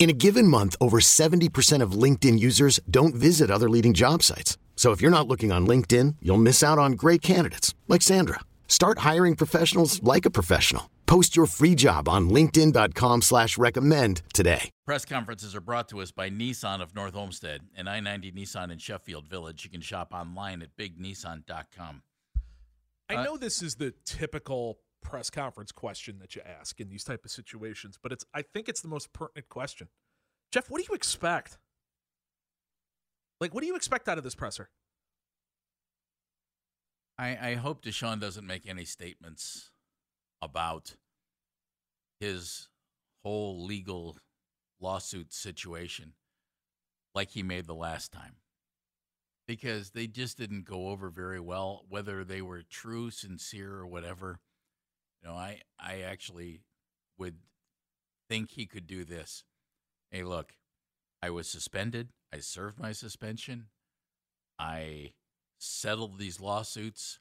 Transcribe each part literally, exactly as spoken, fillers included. In a given month, over seventy percent of LinkedIn users don't visit other leading job sites. So if you're not looking on LinkedIn, you'll miss out on great candidates like Sandra. Start hiring professionals like a professional. Post your free job on linkedin dot com slash recommend today. Press conferences are brought to us by Nissan of North Olmsted and I ninety Nissan in Sheffield Village. You can shop online at big nissan dot com. I uh, know this is the typical press conference question that you ask in these type of situations, but it's I think it's the most pertinent question. Jeff, what do you expect? Like, what do you expect out of this presser? I, I hope Deshaun doesn't make any statements about his whole legal lawsuit situation like he made the last time, because they just didn't go over very well, whether they were true, sincere, or whatever. You know, I, I actually would think he could do this. Hey, look, I was suspended. I served my suspension. I settled these lawsuits.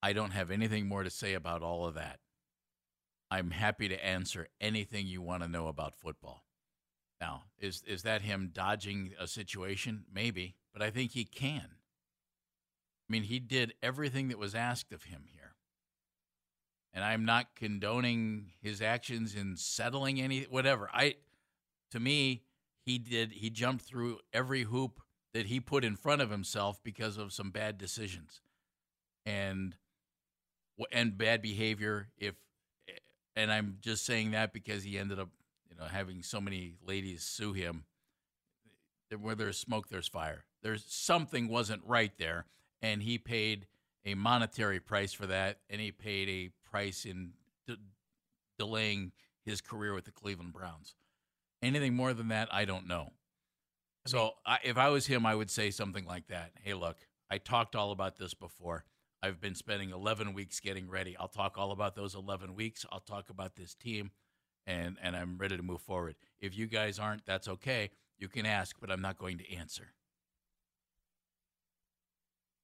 I don't have anything more to say about all of that. I'm happy to answer anything you want to know about football. Now, is is that him dodging a situation? Maybe, but I think he can. I mean, he did everything that was asked of him here. And I'm not condoning his actions in settling any whatever. I to me, he did he jumped through every hoop that he put in front of himself because of some bad decisions and and bad behavior. If and I'm just saying that because he ended up, you know, having so many ladies sue him. Where there's smoke, there's fire. There's something wasn't right there, and he paid a monetary price for that, and he paid a price in de- delaying his career with the Cleveland Browns. Anything more than that, I don't know. So I, if I was him, I would say something like that. Hey, look, I talked all about this before. I've been spending eleven weeks getting ready. I'll talk all about those eleven weeks. I'll talk about this team, and, and I'm ready to move forward. If you guys aren't, that's okay. You can ask, but I'm not going to answer.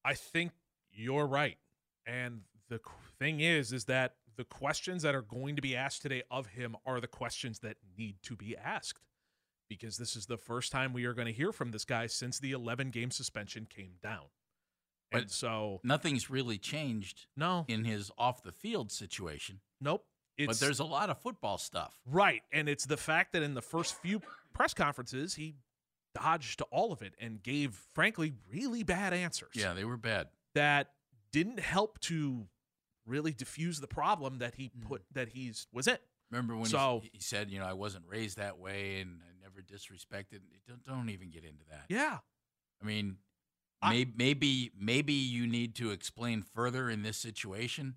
I think you're right. And the thing is, is that the questions that are going to be asked today of him are the questions that need to be asked, because this is the first time we are going to hear from this guy since the eleven-game suspension came down. And but so nothing's really changed no. in his off-the-field situation. Nope. It's, but there's a lot of football stuff. Right, and it's the fact that in the first few press conferences, he dodged all of it and gave, frankly, really bad answers. Yeah, they were bad. That didn't help to really diffuse the problem that he put that he's was in. Remember when so, he, he said, you know, I wasn't raised that way and I never disrespected. Don't, don't even get into that. Yeah. I mean, I, may, maybe maybe you need to explain further in this situation.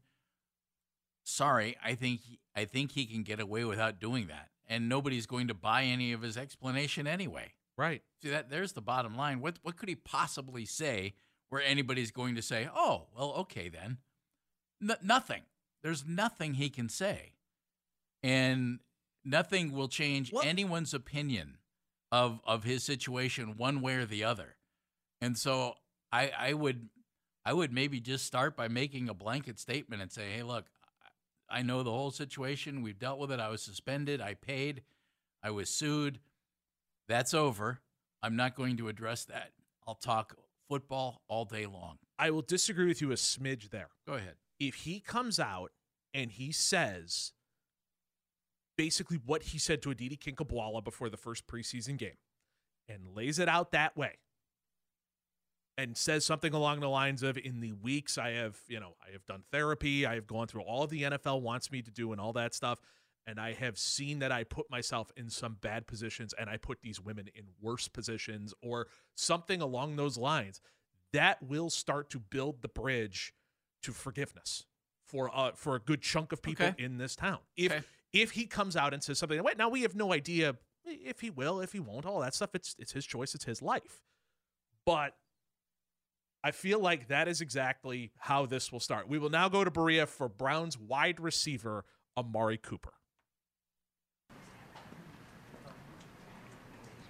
Sorry, I think I think he can get away without doing that, and nobody's going to buy any of his explanation anyway. Right. See that? There's the bottom line. What what could he possibly say where anybody's going to say, oh, well, okay then? No, nothing. There's nothing he can say. And nothing will change what? anyone's opinion of of his situation one way or the other. And so I, I would I would maybe just start by making a blanket statement and say, hey, look, I know the whole situation. We've dealt with it. I was suspended. I paid. I was sued. That's over. I'm not going to address that. I'll talk football all day long. I will disagree with you a smidge there. Go ahead. If he comes out and he says basically what he said to Aditi Kinkabwala before the first preseason game and lays it out that way and says something along the lines of, in the weeks I have, you know, I have done therapy, I have gone through all the N F L wants me to do and all that stuff, and I have seen that I put myself in some bad positions and I put these women in worse positions or something along those lines, that will start to build the bridge to forgiveness for uh, for a good chunk of people okay. in this town. If okay. if he comes out and says something, wait, now we have no idea if he will, if he won't, all that stuff. It's it's his choice. It's his life. But I feel like that is exactly how this will start. We will now go to Berea for Browns wide receiver Amari Cooper.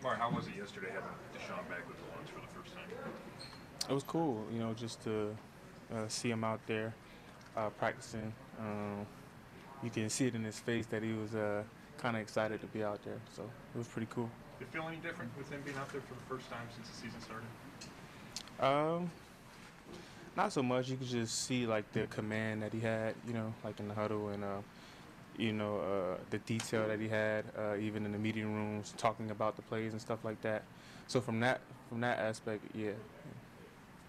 Amari, how was it yesterday having Deshaun back with the Lions for the first time? It was cool, you know, just to uh, see him out there uh, practicing. Um, you can see it in his face that he was uh, kind of excited to be out there, so it was pretty cool. Did it feel any different with him being out there for the first time since the season started? Um, not so much. You could just see, like, the command that he had, you know, like in the huddle and, uh, you know, uh, the detail that he had, uh, even in the meeting rooms, talking about the plays and stuff like that. So from that from that aspect, yeah.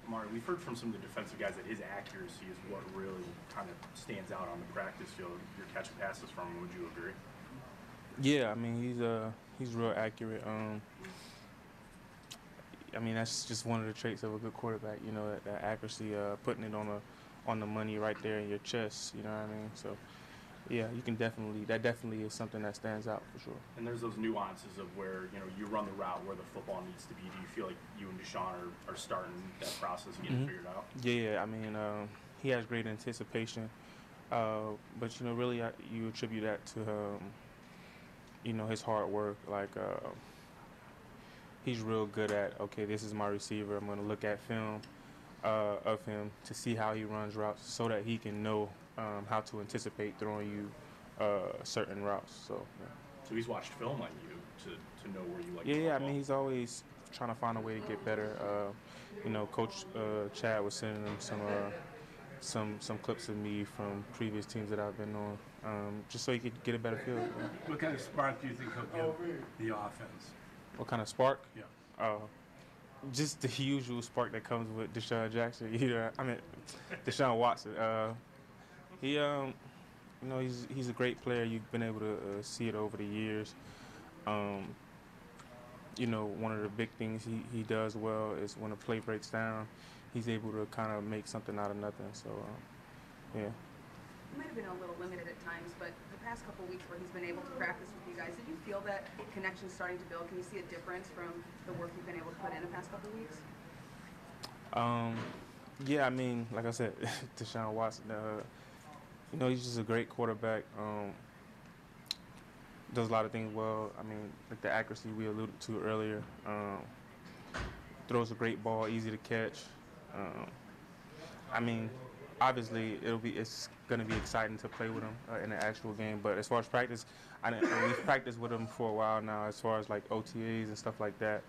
Amari, we've heard from some of the defensive guys that his accuracy is what really kind of stands out on the practice field. You're catching passes from him. Would you agree? Yeah, I mean, he's uh, he's real accurate. Um, I mean, that's just one of the traits of a good quarterback, you know, that, that accuracy, uh, putting it on a, on the money right there in your chest, you know what I mean? So, yeah, you can definitely, that definitely is something that stands out for sure. And there's those nuances of where, you know, you run the route where the football needs to be. Do you feel like you and Deshaun are, are starting that process and getting mm-hmm. figured out? Yeah, I mean, um, he has great anticipation. Uh, but, you know, really I, you attribute that to, um, you know, his hard work, like uh, – he's real good at, okay, this is my receiver. I'm going to look at film uh, of him to see how he runs routes so that he can know um, how to anticipate throwing you uh, certain routes. So, yeah. So he's watched film on you to, to know where you like yeah, to Yeah, I mean, he's always trying to find a way to get better. Uh, you know, Coach uh, Chad was sending him some, uh, some some clips of me from previous teams that I've been on um, just so he could get a better feel. What kind of spark do you think he'll give the offense? What kind of spark? Yeah. Uh, just the usual spark that comes with Deshaun Jackson. You know, I mean, Deshaun Watson. Uh, he, um, you know, he's he's a great player. You've been able to uh, see it over the years. Um, you know, one of the big things he, he does well is when a play breaks down, he's able to kind of make something out of nothing. So, um, yeah. He might have been a little limited at times, but the past couple weeks where he's been able to practice with you guys, did you feel that connection starting to build? Can you see a difference from the work you've been able to put in the past couple weeks? Um, yeah, I mean, like I said, Deshaun Watson, uh, you know, he's just a great quarterback. Um, does a lot of things well. I mean, like the accuracy we alluded to earlier. Um, throws a great ball, easy to catch. Um, I mean, obviously, it'll be it's going to be exciting to play with him uh, in the actual game. But as far as practice, I mean, we've practiced with him for a while now. As far as like O T As and stuff like that,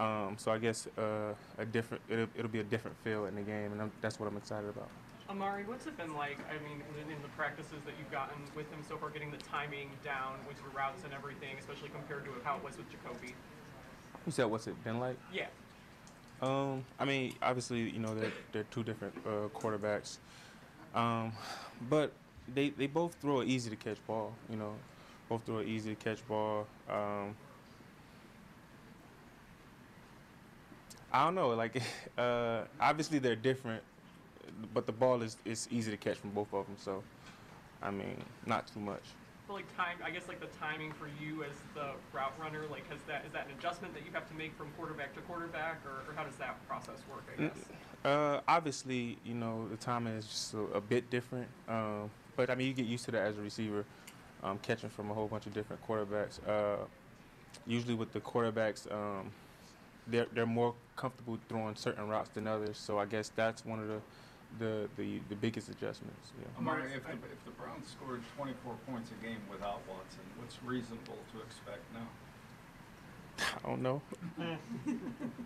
um, so I guess uh, a different it'll, it'll be a different feel in the game, and I'm, that's what I'm excited about. Amari, what's it been like? I mean, in, in the practices that you've gotten with him so far, getting the timing down with your routes and everything, especially compared to how it was with Jacoby. You said, what's it been like? Yeah. Um, I mean, obviously, you know, they're, they're two different uh, quarterbacks, um, but they, they both throw an easy-to-catch ball, you know, both throw an easy-to-catch ball. Um, I don't know, like, uh, obviously they're different, but the ball is, is easy to catch from both of them, so, I mean, not too much. But like time, I guess like the timing for you as the route runner, like has that is that an adjustment that you have to make from quarterback to quarterback, or, or how does that process work? I guess. Uh, obviously, you know the timing is just a, a bit different, um, but I mean you get used to that as a receiver, um, catching from a whole bunch of different quarterbacks. Uh, usually with the quarterbacks, um, they're they're more comfortable throwing certain routes than others, so I guess that's one of the. The, the, the biggest adjustments. Yeah. Amari, if the, if the Browns scored twenty-four points a game without Watson, what's reasonable to expect now? I don't know.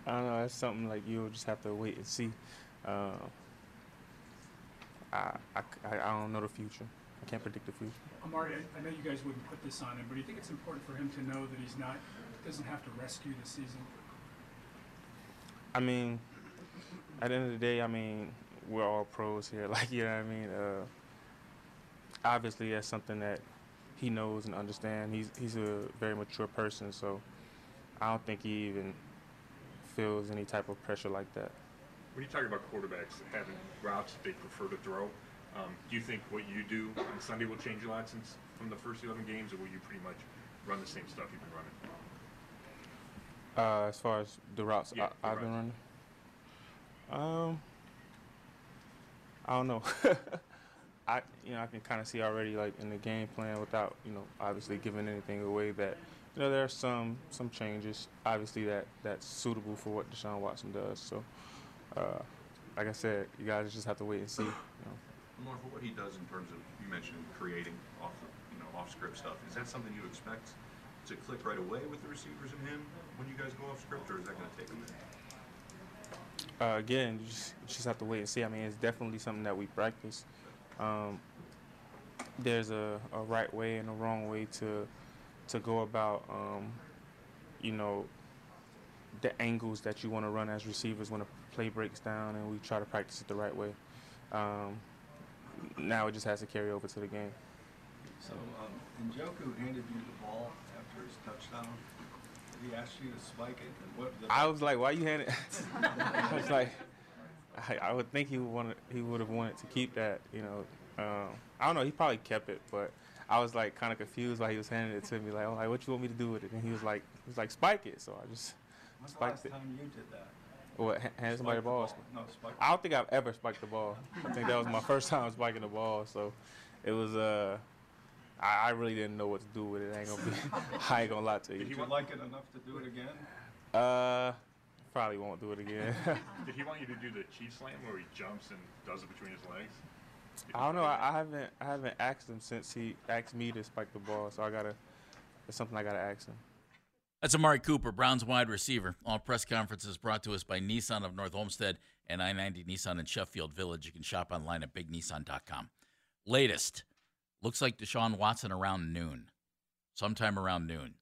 I don't know. That's something like you'll just have to wait and see. Uh, I, I, I don't know the future. I can't predict the future. Amari, I know you guys wouldn't put this on him, but do you think it's important for him to know that he's not doesn't have to rescue the season? I mean, at the end of the day, I mean. We're all pros here, like, you know what I mean? Uh, obviously, that's something that he knows and understands. He's he's a very mature person, so I don't think he even feels any type of pressure like that. When you talk about quarterbacks having routes that they prefer to throw, um, do you think what you do on Sunday will change a lot since from the first eleven games, or will you pretty much run the same stuff you've been running? Uh, as far as the routes yeah, I, I've been running? Um, I don't know. I you know I can kind of see already, like, in the game plan, without you know obviously giving anything away, that you know there are some some changes obviously that that's suitable for what Deshaun Watson does. So, uh, like I said, you guys just have to wait and see. You know. Amar, for what he does in terms of, you mentioned creating off you know off script stuff, is that something you expect to click right away with the receivers and him when you guys go off script, or is that going to take a minute? Uh, again, you just, you just have to wait and see. I mean, it's definitely something that we practice. Um, there's a, a right way and a wrong way to to go about, um, you know, the angles that you want to run as receivers when a play breaks down, and we try to practice it the right way. Um, now it just has to carry over to the game. So, um, Njoku handed you the ball after his touchdown. He asked you to spike it. And what the I was like, why you hand it? I was like, I, I would think he would want to, he would have wanted to keep that, you know. Um, I don't know. He probably kept it, but I was like kind of confused why he was handing it to me. Like, oh, like, what you want me to do with it? And he was like, he was like, spike it. So I just When's spiked it. When's the last time you did that? What, hand somebody the ball? ball. No, spike. I don't think I've ever spiked the ball. I think that was my first time spiking the ball. So it was uh. I really didn't know what to do with it. I ain't gonna be, I ain't gonna lie to you. Did he want, like, it enough to do it again? Uh, probably won't do it again. Did he want you to do the cheat slam where he jumps and does it between his legs? Did I don't know. I, I haven't. I haven't asked him since he asked me to spike the ball. So I gotta. It's something I gotta ask him. That's Amari Cooper, Browns wide receiver. All press conferences brought to us by Nissan of North Homestead and I ninety Nissan in Sheffield Village. You can shop online at big nissan dot com. Latest. Looks like Deshaun Watson around noon, sometime around noon.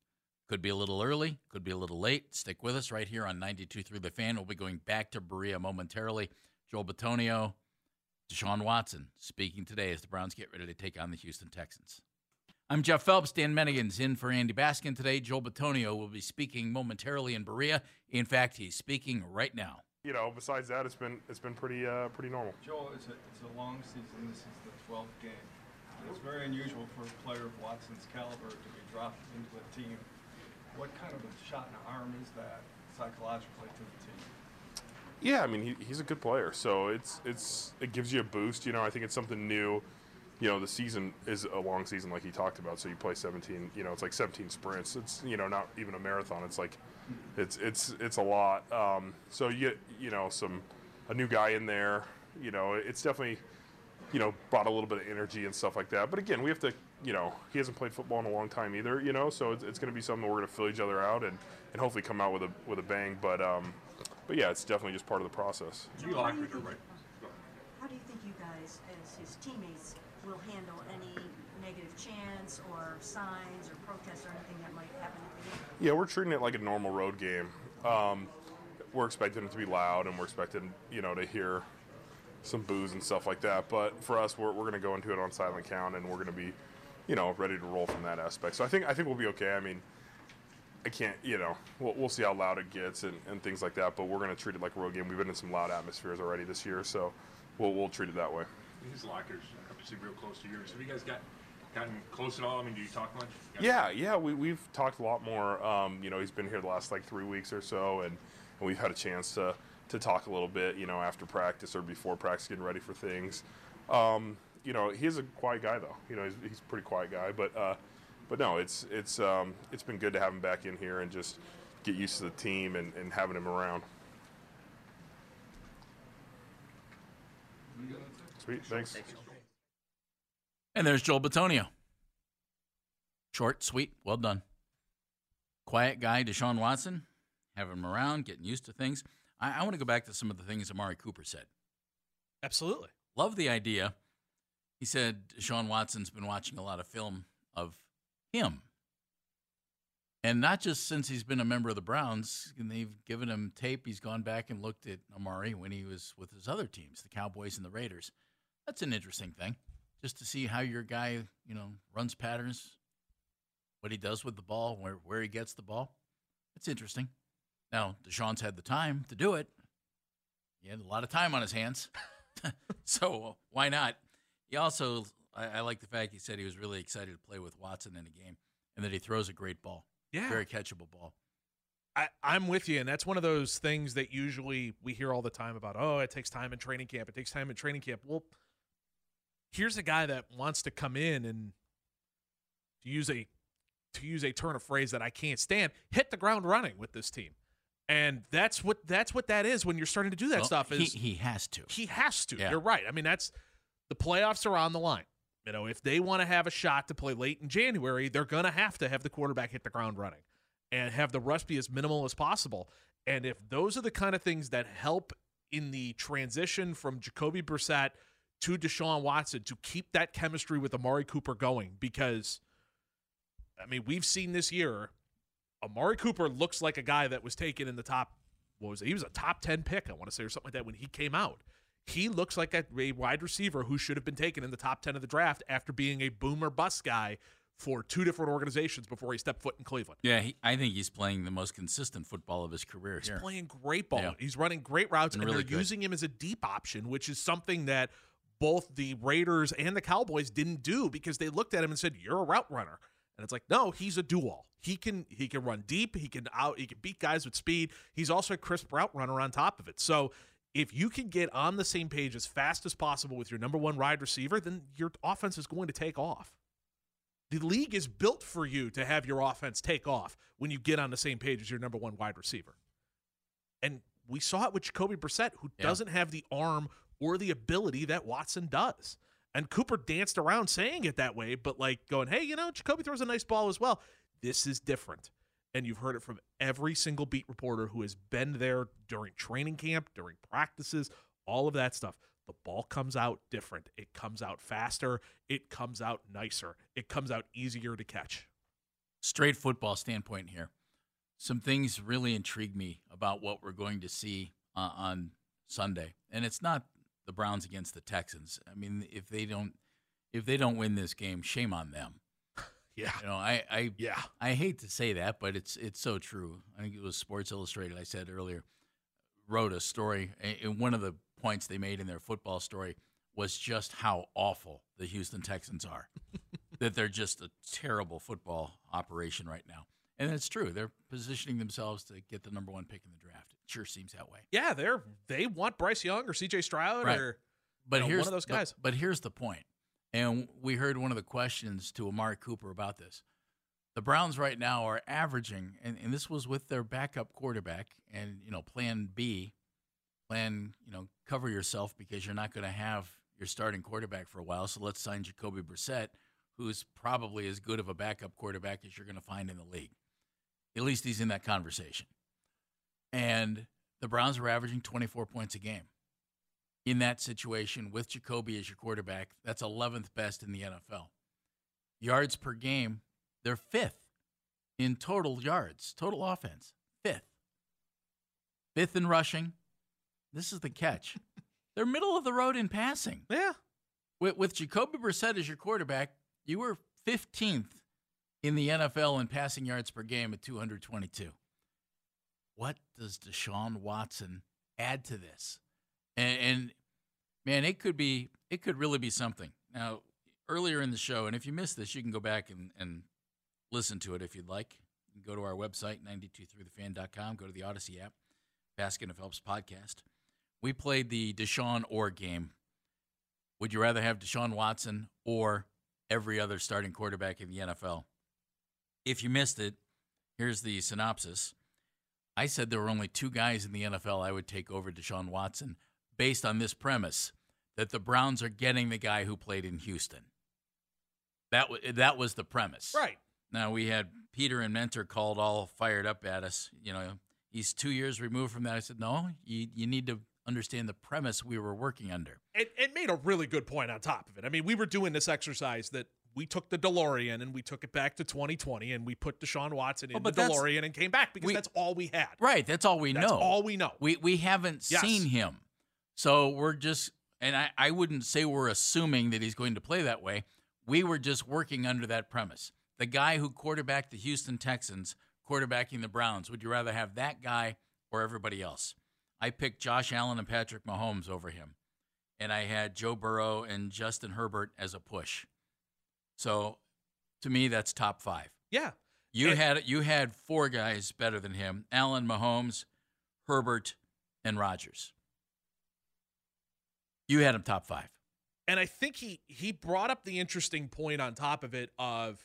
Could be a little early, could be a little late. Stick with us right here on ninety-two point three The Fan. We'll be going back to Berea momentarily. Joel Batonio, Deshaun Watson speaking today as the Browns get ready to take on the Houston Texans. I'm Jeff Phelps. Dan Menigan's in for Andy Baskin today. Joel Batonio will be speaking momentarily in Berea. In fact, he's speaking right now. You know, besides that, it's been it's been pretty uh, pretty normal. Joel, it's a, it's a long season. This is the twelfth game. It's very unusual for a player of Watson's caliber to be dropped into a team. What kind of a shot in the arm is that psychologically to the team? Yeah, I mean, he, he's a good player, so it's it's it gives you a boost. You know, I think it's something new. You know, the season is a long season, like he talked about. So you play seventeen. You know, it's like seventeen sprints. It's you know not even a marathon. It's like it's it's it's a lot. Um, so you get you know some a new guy in there. You know, it's definitely. You know, brought a little bit of energy and stuff like that. But again, we have to, you know, he hasn't played football in a long time either, you know, so it's, it's going to be something that we're going to fill each other out and, and hopefully come out with a with a bang. But, um, but yeah, it's definitely just part of the process. Joe, how, do you think, how do you think you guys, as his teammates, will handle any negative chants or signs or protests or anything that might happen at the game? Yeah, we're treating it like a normal road game. Um, we're expecting it to be loud and we're expecting, you know, to hear some boos and stuff like that, but for us, we're we're going to go into it on silent count, and we're going to be, you know, ready to roll from that aspect. So I think I think we'll be okay. I mean, I can't, you know, we'll we'll see how loud it gets and, and things like that. But we're going to treat it like a road game. We've been in some loud atmospheres already this year, so we'll we'll treat it that way. His locker's obviously real close to yours. Have you guys got gotten close at all? I mean, do you talk much? You yeah, yeah, we we've talked a lot more. Um, you know, he's been here the last like three weeks or so, and, and we've had a chance to. to talk a little bit, you know, after practice or before practice, getting ready for things. Um, you know, he's a quiet guy, though. You know, he's, he's a pretty quiet guy. But, uh, but no, it's it's um, it's been good to have him back in here and just get used to the team and, and having him around. Sweet, thanks. And there's Joel Batonio. Short, sweet, well done. Quiet guy, Deshaun Watson, having him around, getting used to things. I want to go back to some of the things Amari Cooper said. Absolutely. Love the idea. He said Deshaun Watson's been watching a lot of film of him. And not just since he's been a member of the Browns, and they've given him tape. He's gone back and looked at Amari when he was with his other teams, the Cowboys and the Raiders. That's an interesting thing, just to see how your guy, you know, runs patterns, what he does with the ball, where, where he gets the ball. It's interesting. Now, Deshaun's had the time to do it. He had a lot of time on his hands, so why not? He also, I, I like the fact he said he was really excited to play with Watson in a game and that he throws a great ball, yeah, very catchable ball. I, I'm with you, and that's one of those things that usually we hear all the time about, oh, it takes time in training camp. It takes time in training camp. Well, here's a guy that wants to come in and, to use a to use a turn of phrase that I can't stand, hit the ground running with this team. And that's what that's what that is when you're starting to do that well, stuff. Is he, he has to. He has to. Yeah. You're right. I mean, that's the playoffs are on the line. You know, if they want to have a shot to play late in January, they're going to have to have the quarterback hit the ground running and have the rust be as minimal as possible. And if those are the kind of things that help in the transition from Jacoby Brissett to Deshaun Watson, to keep that chemistry with Amari Cooper going, because, I mean, we've seen this year, Amari Cooper looks like a guy that was taken in the top, what was it? He was a top ten pick, I want to say, or something like that when he came out. He looks like a, a wide receiver who should have been taken in the top ten of the draft after being a boom or bust guy for two different organizations before he stepped foot in Cleveland. Yeah, he, I think he's playing the most consistent football of his career. He's here. playing great ball. Yeah. He's running great routes, and really they're good. using him as a deep option, which is something that both the Raiders and the Cowboys didn't do because they looked at him and said, you're a route runner. And it's like, no, he's a dual. He can he can run deep. He can out. He can beat guys with speed. He's also a crisp route runner on top of it. So if you can get on the same page as fast as possible with your number one wide receiver, then your offense is going to take off. The league is built for you to have your offense take off when you get on the same page as your number one wide receiver. And we saw it with Jacoby Brissett, who yeah. doesn't have the arm or the ability that Watson does. And Cooper danced around saying it that way, but like going, hey, you know, Jacoby throws a nice ball as well. This is different. And you've heard it from every single beat reporter who has been there during training camp, during practices, all of that stuff. The ball comes out different. It comes out faster. It comes out nicer. It comes out easier to catch. Straight football standpoint here. Some things really intrigue me about what we're going to see uh, on Sunday. And it's not the Browns against the Texans. I mean, if they don't if they don't win this game, shame on them. Yeah, you know, I, I, yeah. I hate to say that, but it's it's so true. I think it was Sports Illustrated, I said earlier, wrote a story, and one of the points they made in their football story was just how awful the Houston Texans are, that they're just a terrible football operation right now. And it's true. They're positioning themselves to get the number one pick in the draft. It sure seems that way. Yeah, they're they want Bryce Young or C J. Stroud right. or but you know, here's, one of those guys. But, but here's the point. And we heard one of the questions to Amari Cooper about this. The Browns right now are averaging, and, and this was with their backup quarterback and, you know, plan B, plan, you know, cover yourself because you're not going to have your starting quarterback for a while. So let's sign Jacoby Brissett, who's probably as good of a backup quarterback as you're going to find in the league. At least he's in that conversation. And the Browns were averaging twenty-four points a game. In that situation, with Jacoby as your quarterback, that's eleventh best in the N F L. Yards per game, they're fifth in total yards, total offense, fifth. Fifth in rushing. This is the catch. They're middle of the road in passing. Yeah. With, with Jacoby Brissett as your quarterback, you were fifteenth in the N F L in passing yards per game at two hundred twenty-two. What does Deshaun Watson add to this? And, and man, it could be, it could really be something. Now, earlier in the show, and if you missed this, you can go back and, and listen to it if you'd like. You can go to our website, nine two three the fan dot com, go to the Odyssey app, Baskin and Phelps podcast. We played the Deshaun or game. Would you rather have Deshaun Watson or every other starting quarterback in the N F L? If you missed it, here's the synopsis. I said there were only two guys in the N F L I would take over Deshaun Watson, based on this premise that the Browns are getting the guy who played in Houston. That, w- that was the premise. Right. Now, we had Peter and Mentor called all fired up at us. You know, he's two years removed from that. I said, no, you, you need to understand the premise we were working under. It, it made a really good point on top of it. I mean, we were doing this exercise that we took the DeLorean and we took it back to twenty twenty and we put Deshaun Watson in oh, the DeLorean and came back because we, that's all we had. Right, that's all we that's know. That's all we know. We, we haven't yes. seen him. So we're just, and I, I wouldn't say we're assuming that he's going to play that way. We were just working under that premise. The guy who quarterbacked the Houston Texans, quarterbacking the Browns, would you rather have that guy or everybody else? I picked Josh Allen and Patrick Mahomes over him. And I had Joe Burrow and Justin Herbert as a push. So to me, that's top five. Yeah. You and, had you had four guys better than him: Allen, Mahomes, Herbert, and Rodgers. You had him top five. And I think he he brought up the interesting point on top of it of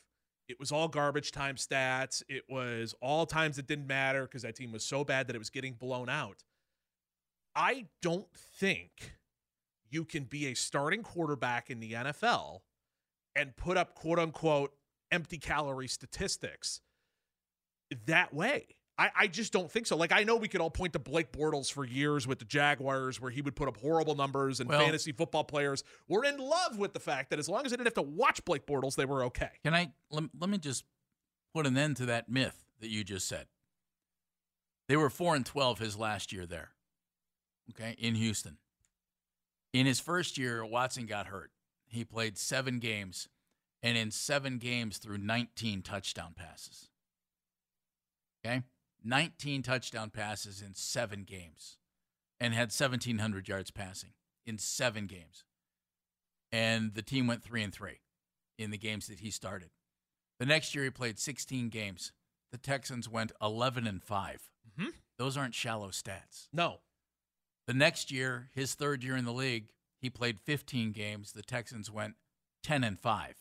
it was all garbage time stats. It was all times that didn't matter because that team was so bad that it was getting blown out. I don't think you can be a starting quarterback in the N F L and put up quote-unquote empty calorie statistics that way. I, I just don't think so. Like, I know we could all point to Blake Bortles for years with the Jaguars where he would put up horrible numbers, and well, fantasy football players were in love with the fact that as long as they didn't have to watch Blake Bortles, they were okay. Can I let, let me just put an end to that myth that you just said. They were four and twelve his last year there, okay, in Houston. In his first year, Watson got hurt. He played seven games, and in seven games threw nineteen touchdown passes. Okay? nineteen touchdown passes in seven games and had seventeen hundred yards passing in seven games. And the team went three and three in the games that he started. The next year he played sixteen games. The Texans went eleven and five. Mm-hmm. Those aren't shallow stats. No. The next year, his third year in the league, he played fifteen games. The Texans went ten and five.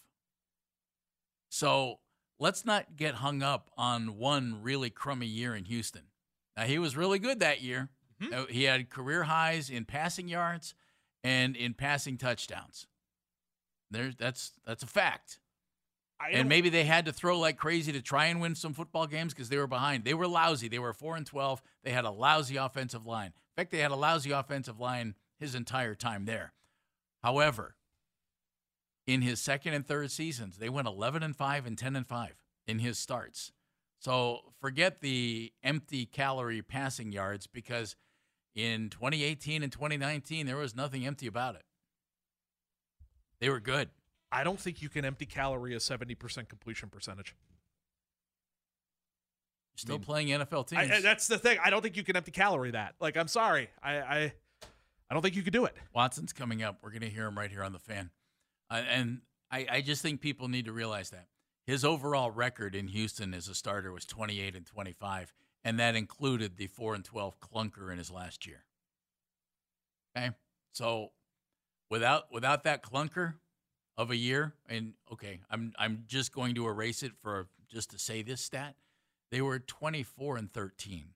So let's not get hung up on one really crummy year in Houston. Now, he was really good that year. Mm-hmm. He had career highs in passing yards and in passing touchdowns. There, that's that's a fact. And maybe they had to throw like crazy to try and win some football games because they were behind. They were lousy. They were four and twelve. They had a lousy offensive line. In fact, they had a lousy offensive line his entire time there. However, in his second and third seasons, they went eleven and five and ten and five in his starts. So forget the empty calorie passing yards, because in twenty eighteen and twenty nineteen, there was nothing empty about it. They were good. I don't think you can empty calorie a seventy percent completion percentage. Still I mean, playing N F L teams. I, I, that's the thing. I don't think you can empty calorie that. Like, I'm sorry. I, I, I don't think you could do it. Watson's coming up. We're going to hear him right here on The Fan. And I, I just think people need to realize that. His overall record in Houston as a starter was twenty-eight and twenty-five, and that included the four and twelve clunker in his last year. Okay? So without without that clunker of a year, and okay, I'm I'm just going to erase it for just to say this stat. They were twenty-four and thirteen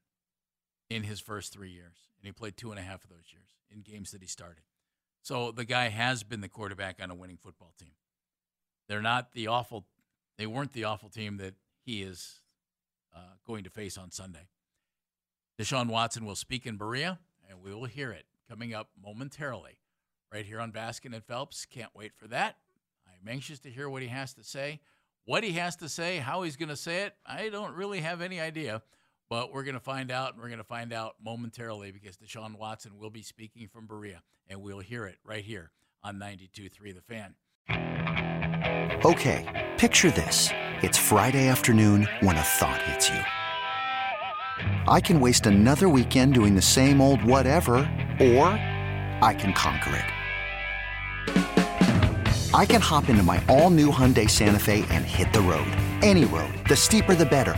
in his first three years, and he played two and a half of those years in games that he started. So the guy has been the quarterback on a winning football team. They're not the awful, they weren't the awful team that he is uh, going to face on Sunday. Deshaun Watson will speak in Berea, and we will hear it coming up momentarily, right here on Baskin and Phelps. Can't wait for that. I'm anxious to hear what he has to say. What he has to say, how he's going to say it, I don't really have any idea. But we're going to find out, and we're going to find out momentarily, because Deshaun Watson will be speaking from Berea, and we'll hear it right here on ninety-two point three The Fan. Okay, picture this. It's Friday afternoon when a thought hits you. I can waste another weekend doing the same old whatever, or I can conquer it. I can hop into my all-new Hyundai Santa Fe and hit the road. Any road. The steeper, the better.